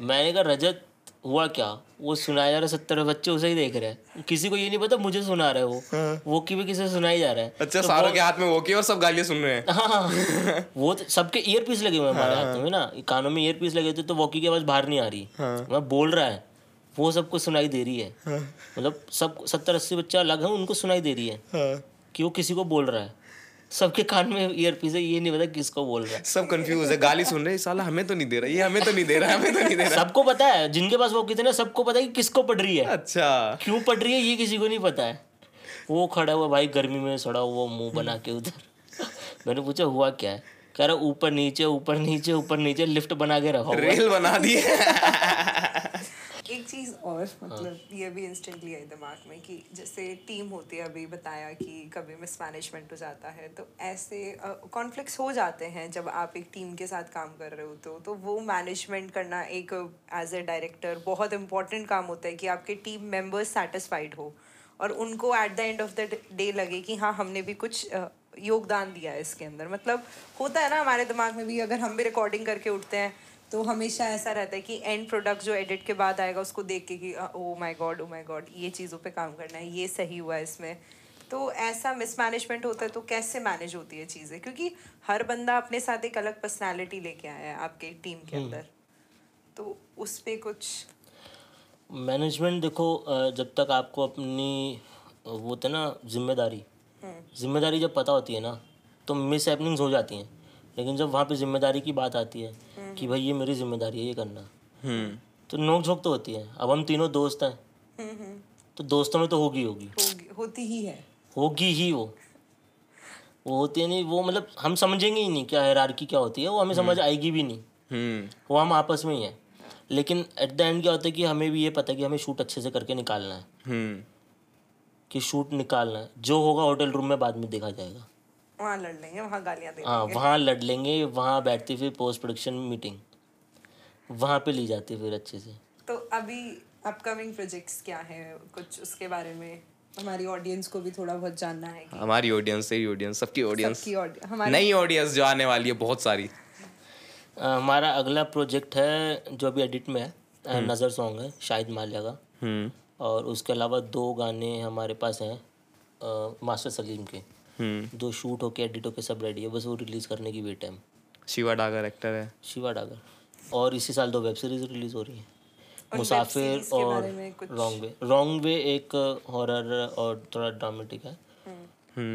मैंने कहा रजत हुआ क्या? वो सुनाया जा रहा है, सत्तर बच्चे उसे ही देख रहे हैं, किसी को ये नहीं पता मुझे सुना रहा है वो। हाँ। वो की भी किसे सुनाई जा रहा है। अच्छा। तो सारों के हाथ में वो की और सब गालियाँ सुन रहे हैं। हाँ। वो तो सबके ईयर पीस लगे हुए हमारे हाथ में ना, कानों में ईयर पीस लगे थे, तो वो की आवाज़ बाहर नहीं आ रही, मैं बोल रहा है, वो सबको सुनाई दे रही है। हाँ। मतलब सब सत्तर अस्सी बच्चा अलग है, उनको सुनाई दे रही है। हाँ। कि वो किसी को बोल रहा है, सबके कान में ईयरपीस है, ये नहीं पता किसको बोल रहा है, सब कंफ्यूज है, गाली सुन रहे हैं, साला हमें तो नहीं दे रहा, ये हमें तो नहीं दे रहा, हमें तो नहीं दे रहा। सबको पता है, जिनके पास वो कितने सबको पता है कि किसको पड़ रही है। अच्छा। क्यों पड़ रही है ये किसी को नहीं पता है। वो खड़ा हुआ भाई गर्मी में सड़ा हुआ मुँह बना के उधर। मैंने पूछा हुआ क्या है? कह रहा ऊपर नीचे ऊपर नीचे ऊपर नीचे लिफ्ट बना के रखा, रेल बना दी है। चीज़ और मतलब हाँ. ये भी इंस्टेंटली आई दिमाग में कि जैसे टीम होती है, अभी बताया कि कभी मिसमैनेजमेंट हो जाता है, तो ऐसे कॉन्फ्लिक्ट्स uh, हो जाते हैं जब आप एक टीम के साथ काम कर रहे हो तो तो वो मैनेजमेंट करना एक एज ए डायरेक्टर बहुत इंपॉर्टेंट काम होता है कि आपके टीम मेंबर्स सेटिस्फाइड हो और उनको at the end of the day लगे कि हाँ हमने भी कुछ uh, योगदान दिया है इसके अंदर. मतलब होता है ना हमारे दिमाग में भी, अगर हम भी रिकॉर्डिंग करके उठते हैं तो हमेशा ऐसा रहता है कि एंड प्रोडक्ट जो एडिट के बाद आएगा उसको देख के कि oh my God oh my God ये चीज़ों पे काम करना है, ये सही हुआ है इसमें. तो ऐसा मिसमैनेजमेंट होता है तो कैसे मैनेज होती है चीज़ें, क्योंकि हर बंदा अपने साथ एक अलग पर्सनैलिटी लेके आया है आपके टीम के अंदर, तो उस पर कुछ मैनेजमेंट. देखो जब तक आपको अपनी वो होता है ना जिम्मेदारी, जिम्मेदारी जब पता होती है ना तो मिस हैपनिंग्स हो जाती हैं, लेकिन जब वहाँ पे जिम्मेदारी की बात आती है कि भाई ये मेरी जिम्मेदारी है ये करना, तो नोक झोंक तो होती है. अब हम तीनों दोस्त हैं तो दोस्तों में तो होगी होगी होती ही है होगी ही वो वो होती है नहीं वो, मतलब हम समझेंगे ही नहीं क्या हायरार्की क्या होती है, वो हमें समझ आएगी भी नहीं, वो हम आपस में ही हैं. लेकिन एट द एंड क्या होता है कि हमें भी ये पता है कि हमें शूट अच्छे से करके निकालना है, कि शूट निकालना है, जो होगा होटल रूम में बाद में देखा जाएगा, वहाँ लड़ लेंगे, वहाँ गालियाँ देंगे, हाँ वहाँ लड़ लेंगे, वहाँ बैठती फिर पोस्ट प्रोडक्शन मीटिंग वहाँ पे ली जाती फिर अच्छे से. तो अभी अपकमिंग प्रोजेक्ट्स क्या है, कुछ उसके बारे में हमारी ऑडियंस को भी थोड़ा बहुत जानना है. हमारी ऑडियंस से ऑडियंस सबकी ऑडियंस नई ऑडियंस जो आने वाली है बहुत सारी. हमारा अगला प्रोजेक्ट है जो अभी एडिट में है, नज़र सॉन्ग है शाहिद माल्या का, और उसके अलावा दो गाने हमारे पास हैं मास्टर सलीम के, दो शूट होके एडिट होके सब रेडी है, बस वो रिलीज करने की वेट है. शिवा डागर एक्टर है शिवा डागर, और इसी साल दो वेब सीरीज रिलीज हो रही है, मुसाफिर और रॉन्ग वे. रॉन्ग वे एक हॉरर और थोड़ा ड्रामेटिक है,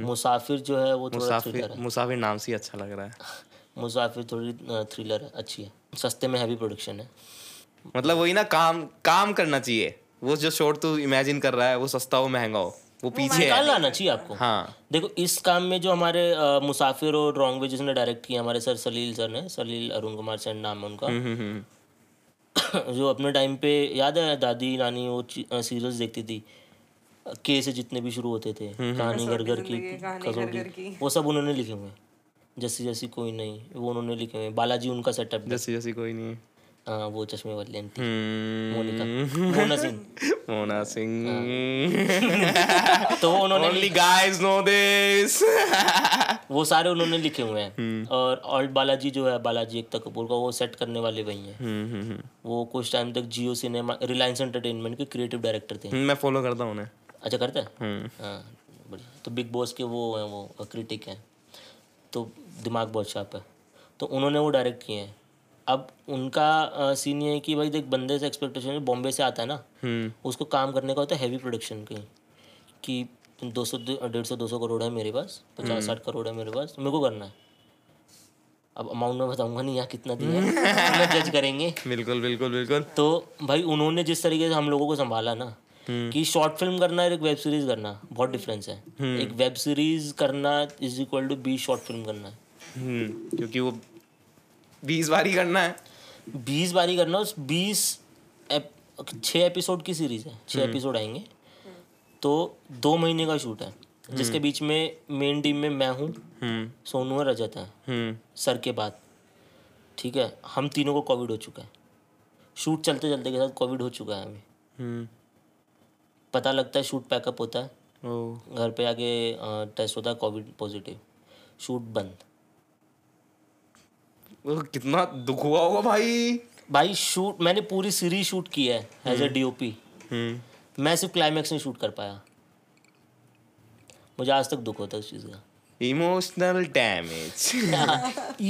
मुसाफिर जो है वो थोड़ा थ्रिलर है. मुसाफिर नाम से ही अच्छा लग रहा है, मुसाफिर थोड़ी थ्रिलर है, अच्छी है, सस्ते में हैवी प्रोडक्शन है. मतलब वही ना काम काम करना चाहिए, वो जो शॉट तू इमेजिन कर रहा है वो सस्ता हो महंगा हो वो पीछे है, लाना चाहिए आपको. हाँ देखो इस काम में जो हमारे आ, मुसाफिर और रॉन्ग वे जिसने डायरेक्ट किया हमारे सर सलील सर ने, सलील अरुण कुमार सर नाम है उनका, जो अपने टाइम पे याद है दादी नानी वो सीरियल्स देखती थी, के से जितने भी शुरू होते थे, कहानी घर घर की, कसौटी, वो सब उन्होंने लिखे हुए हैं. जैसी जैसी कोई नहीं वो उन्होंने लिखे हुए, बालाजी उनका सेटअप, जैसी जैसी कोई नहीं, हाँ वो चश्मे वाली आंटी मोनिका, मोना सिंह मोना सिंह तो उन्होंने only guys know this वो सारे उन्होंने लिखे हुए हैं. और ऑल्ट बालाजी जो है, बालाजी एकता कपूर का, वो सेट करने वाले वही हैं. वो कुछ टाइम तक जियो सिनेमा रिलायंस एंटरटेनमेंट के क्रिएटिव डायरेक्टर थे. मैं फॉलो करता हूँ उन्हें. अच्छा करता है, हाँ बढ़िया. तो बिग बॉस के वो हैं, वो क्रिटिक हैं, तो दिमाग बहुत शार्प है, तो उन्होंने वो डायरेक्ट किए हैं. अब उनका सीन ये है कि भाई देख बंदे से एक्सपेक्टेशन बॉम्बे से आता है ना, उसको काम करने का होता है हैवी प्रोडक्शन के, कि दो सौ डेढ़ सौ दो सौ करोड़ है मेरे पास, पचास साठ करोड़ है मेरे पास, मेरे को करना है. अब अमाउंट में बताऊंगा नहीं यहाँ कितना दिया है, जज करेंगे. बिल्कुल बिल्कुल बिल्कुल. तो भाई उन्होंने जिस तरीके से हम लोगों को संभाला ना, कि शॉर्ट फिल्म करना और एक वेब सीरीज करना बहुत डिफरेंस है. एक वेब सीरीज करना इज इक्वल टू बीस शॉर्ट फिल्म करना है, क्योंकि वो बीस बारी करना है, बीस बारी करना उस बीस एप, छः एपिसोड की सीरीज़ है, छः एपिसोड आएंगे, तो दो महीने का शूट है, जिसके बीच में मेन टीम में मैं हूँ, सोनू और रजत हैं सर के बाद, ठीक है. हम तीनों को कोविड हो चुका है, शूट चलते चलते के साथ कोविड हो चुका है हमें. पता लगता है शूट पैकअप होता है, घर पे आके टेस्ट होता है कोविड पॉजिटिव, शूट बंद. कितना दुख हुआ होगा भाई. भाई शूट मैंने पूरी सीरीज शूट की है एज ए डीओपी, मैं सिर्फ क्लाइमैक्स नहीं शूट कर पाया, मुझे आज तक दुख होता है उस चीज़ का. इमोशनल डैमेज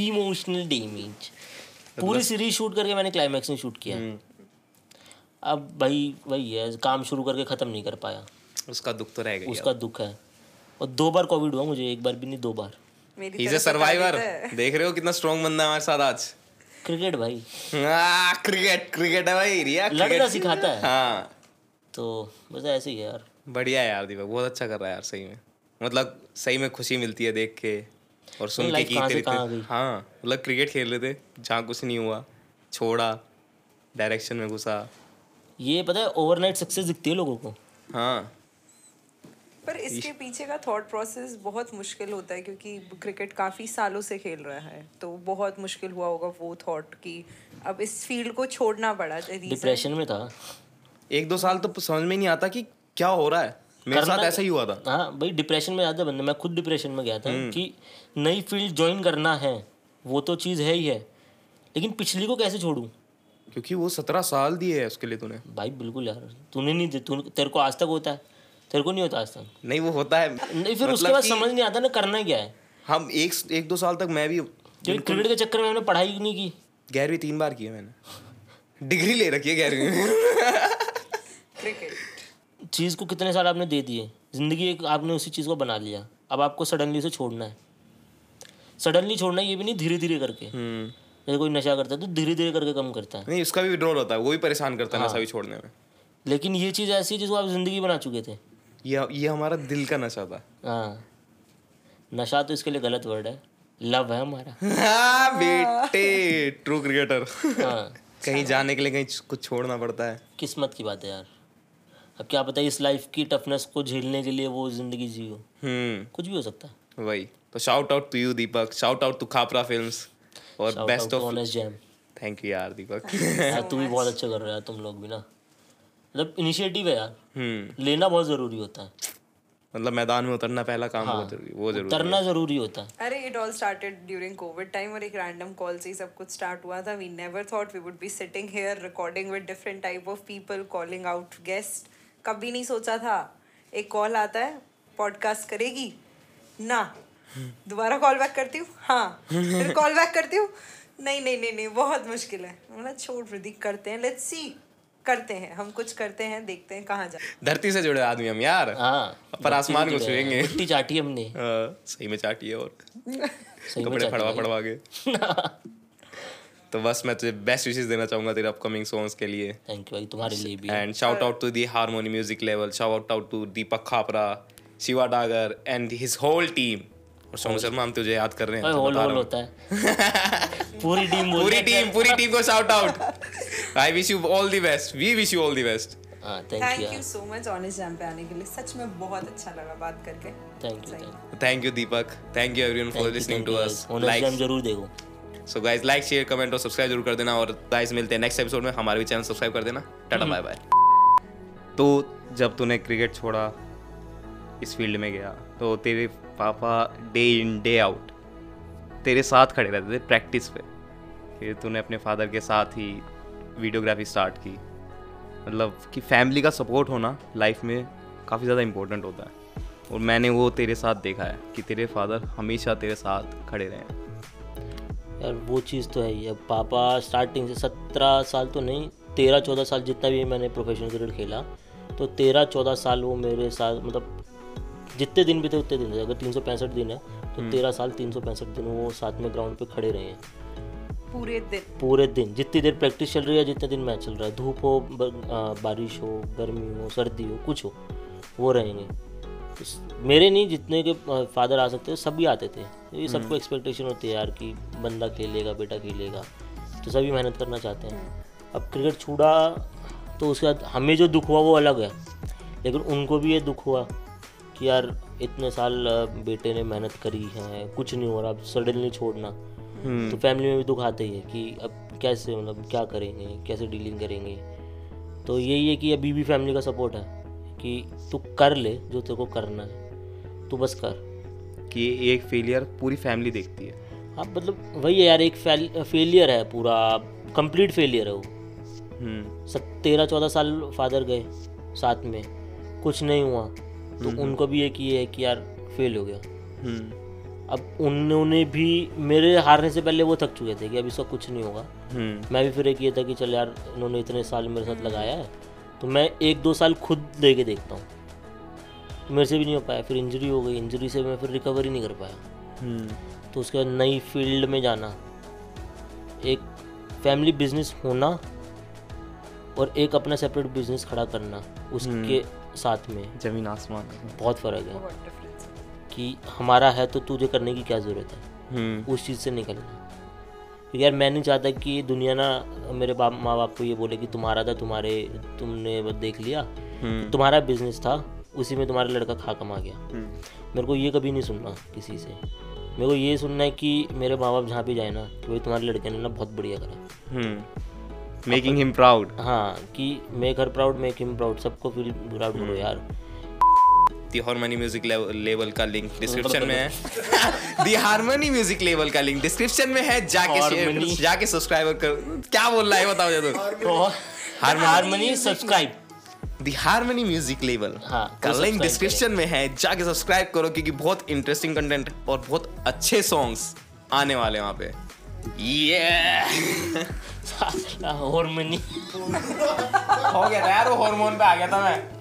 इमोशनल डैमेज पूरी सीरीज शूट करके मैंने क्लाइमैक्स नहीं शूट किया. अब भाई वही है, काम शुरू करके ख़त्म नहीं कर पाया, उसका दुख तो रहेगा, उसका दुख है. और दो बार कोविड हुआ मुझे, एक बार भी नहीं दो बार. He's a survivor. देख रहे हो कितना strong बंदा है हमारे साथ आज. क्रिकेट भाई, हाँ क्रिकेट क्रिकेट है भाई, रिया लड़ना सिखाता है. हाँ तो बस ऐसे ही है यार. बढ़िया है यार दीपक, बहुत अच्छा कर रहा है यार सही में. मतलब सही में खुशी मिलती है देख के और सुन के कि तेरे थे. हाँ मतलब क्रिकेट खेल रहे थे जहाँ कुछ नहीं हुआ, छोड़ा डायरेक्शन में घुसा, ये पता है ओवरनाइट सक्सेस दिखती है लोगों को। हाँ, पर इसके पीछे का थॉट प्रोसेस बहुत मुश्किल होता है क्योंकि क्रिकेट काफ़ी सालों से खेल रहा है, तो बहुत मुश्किल हुआ होगा वो थॉट कि अब इस फील्ड को छोड़ना पड़ा। डिप्रेशन में था एक दो साल, तो समझ में नहीं आता कि क्या हो रहा है। मेरे साथ ऐसा ही हुआ था। हाँ भाई, डिप्रेशन में आता बंदा, मैं खुद डिप्रेशन में गया था कि नई फील्ड ज्वाइन करना है वो तो चीज़ है ही है, लेकिन पिछली को कैसे छोड़ूं क्योंकि वो सत्रह साल दिए है उसके लिए तूने। भाई बिल्कुल यार, तूने नहीं, तेरे को आज तक होता है, तेरे को नहीं होता आज तक? नहीं, वो होता है नहीं, फिर उसके बाद समझ नहीं आता ना करना क्या है। हम एक एक दो साल तक, मैं भी क्रिकेट के चक्कर में हमने पढ़ाई नहीं की। ग्यारहवीं तीन बार की है मैंने, डिग्री ले रखी है ग्यारहवीं में। क्रिकेट चीज़ को कितने साल आपने दे दिए, जिंदगी एक आपने उसी चीज़ को बना लिया, अब आपको सडनली उसे छोड़ना है। सडनली छोड़ना ये भी नहीं, धीरे धीरे करके। जैसे कोई नशा करता है तो धीरे धीरे करके कम करता है। नहीं, उसका भी विड्रॉल होता है, वो भी परेशान करता है नशा भी छोड़ने में। लेकिन ये चीज़ ऐसी है जिसको आप जिंदगी बना चुके थे। ये ये हमारा दिल का नशा था। हाँ, नशा तो इसके लिए गलत वर्ड है, लव है हमारा। हाँ बेटे, ट्रू क्रिकेटर। हाँ, कहीं जाने के लिए कहीं कुछ छोड़ना पड़ता है। किस्मत की बात है यार, अब क्या पता इस लाइफ की टफनेस को झेलने के लिए वो जिंदगी जियो। हम्म, कुछ भी हो सकता है। वही तो, shout out to you Deepak, shout out to Khapra films और best of Honest Jam. Thank you यार दीपक, तू भी बहुत अच्छा कर रहा है, तुम लोग भी ना, मतलब इनिशिएटिव है यार। हम्म, लेना बहुत जरूरी होता है, मतलब मैदान में उतरना पहला काम। हाँ, वो जरूरी, उतरना जरूरी होता है। अरे it all started during Covid time, और एक रैंडम कॉल से ही सब कुछ स्टार्ट हुआ था। We never thought we would be sitting here recording with different type of people, calling out guest, कभी नहीं सोचा था। एक कॉल आता है, पॉडकास्ट करेगी ना, दोबारा कॉल बैक करती हूँ, हाँ फिर कॉल बैक करती हूँ, नहीं नहीं नहीं नहीं बहुत मुश्किल है। मतलब छोड़ प्रदीप, करते हैं, लेट्स सी, करते हैं हम, कुछ करते हैं, देखते हैं कहाँ जाए। धरती से जुड़े आदमी हम यार। हाँ, पर आसमान को छुएंगे। मिट्टी चाटी हमने। हाँ, सही में चाटी है, और कपड़े फड़वा फड़वा के। तो बस मैं तुझे बेस्ट विशेस देना चाहूँगा तेरे अपकमिंग सॉन्ग्स के लिए। थैंक यू भाई, तुम्हारे लिए भी। And shout out to the Harmony Music लेवल, shout out to Deepak Khapra, Shiva Dagar and his whole team. और सोनू शर्मा, हम तुझे याद कर रहे हैं। होल होल होता है, पूरी टीम पूरी टीम पूरी टीम को shout out. I wish you all the best. We wish you all the best. Ah, thank, thank you. Thank you so much Honest Jam पे आने के लिए, सच में बहुत अच्छा लगा बात करके। Thank you. Thank you Deepak. Thank you everyone for listening to us. Honest Jam जरूर देखो। So guys, like, share, comment और सब्सक्राइब जरूर कर देना। और guys, मिलते हैं नेक्स्ट एपिसोड में, हमारे भी चैनल सब्सक्राइब कर देना। Tata bye bye. तो जब तूने क्रिकेट छोड़ा, इस फील्ड में गया, तो तेरे पापा डे इन डे आउट तेरे साथ खड़े रहते थे प्रैक्टिस पे, फिर तूने अपने फादर के साथ ही वीडियोग्राफी स्टार्ट की। मतलब कि फैमिली का सपोर्ट होना लाइफ में काफ़ी ज़्यादा इम्पोर्टेंट होता है, और मैंने वो तेरे साथ देखा है कि तेरे फादर हमेशा तेरे साथ खड़े रहे। यार वो चीज़ तो है ही। अब पापा स्टार्टिंग से सत्रह साल तो नहीं, तेरह चौदह साल जितना भी मैंने प्रोफेशनल क्रिकेट खेला, तो तेरह चौदह साल वो मेरे साथ, मतलब जितने दिन भी थे उतने दिन थे। अगर तीन सौ पैंसठ दिन है तो तेरह साल तीन सौ पैंसठ दिन वो साथ में ग्राउंड पर खड़े रहे हैं, पूरे दिन पूरे दिन। जितनी देर प्रैक्टिस चल रही है, जितने दिन मैच चल रहा है, धूप हो, बारिश हो, गर्मी हो, सर्दी हो, कुछ हो, वो रहेंगे। मेरे नहीं, जितने के फादर आ सकते हो सभी आते थे। ये सबको एक्सपेक्टेशन होती है यार कि बंदा खेलेगा, बेटा खेलेगा, तो सभी मेहनत करना चाहते हैं। अब क्रिकेट छूटा तो उसके बाद हमें जो दुख हुआ वो अलग है, लेकिन उनको भी ये दुख हुआ कि यार इतने साल बेटे ने मेहनत करी है, कुछ नहीं हो रहा, अब सडनली छोड़ना। Hmm. तो फैमिली में भी दुख आते ही है कि अब कैसे, मतलब क्या करेंगे, कैसे डीलिंग करेंगे। तो यही है कि अभी भी फैमिली का सपोर्ट है कि तू कर ले जो तेरे को करना है, तू बस कर। कि एक फेलियर पूरी फैमिली देखती है। हाँ मतलब वही है यार, एक फेलियर है, पूरा कंप्लीट फेलियर है वो। hmm. तेरह चौदह साल फादर गए साथ में, कुछ नहीं हुआ, तो hmm. उनको भी एक ये है कि यार फेल हो गया। hmm. अब उन्होंने भी मेरे हारने से पहले वो थक चुके थे कि अब इसका कुछ नहीं होगा। मैं भी फिर एक ये था कि चल यार, इन्होंने इतने साल मेरे साथ लगाया है तो मैं एक दो साल खुद दे के देखता हूँ। तो मेरे से भी नहीं हो पाया, फिर इंजरी हो गई, इंजरी से मैं फिर रिकवर ही नहीं कर पाया। तो उसके बाद नई फील्ड में जाना, एक फैमिली बिजनेस होना और एक अपना सेपरेट बिजनेस खड़ा करना, उसके साथ में जमीन आसमान बहुत फ़र्क है। कि हमारा है तो तुझे करने की क्या ज़रूरत है, उस चीज़ से निकलना। यार मैं नहीं चाहता कि दुनिया ना मेरे बाप माँ बाप को ये बोले कि तुम्हारा था, तुम्हारे तुमने बस देख लिया, तुम्हारा बिजनेस था उसी में तुम्हारा लड़का खा कमा गया। मेरे को ये कभी नहीं सुनना किसी से, मेरे को ये सुनना है कि मेरे माँ बाप जहाँ भी जाए ना कि भाई तुम्हारे लड़के ने ना बहुत बढ़िया करा, मेकिंग हिम प्राउड। हाँ कि make her proud, make him proud, सबको फील प्राउड करो यार। The Harmony Music Label का लिंक डिस्क्रिप्शन में है। The Harmony Music Label का लिंक डिस्क्रिप्शन में है, जाके जाके सब्सक्राइब करो। क्या बोल रहा है बताओ जरा तुम। Harmony subscribe The Harmony Music Label का लिंक डिस्क्रिप्शन में है, जाके सब्सक्राइब करो क्योंकि बहुत इंटरेस्टिंग कंटेंट और बहुत अच्छे सॉन्ग्स आने वाले वहाँ पे। हार्मनी हो गया यार, वो हार्मोन पे आ गया था मैं।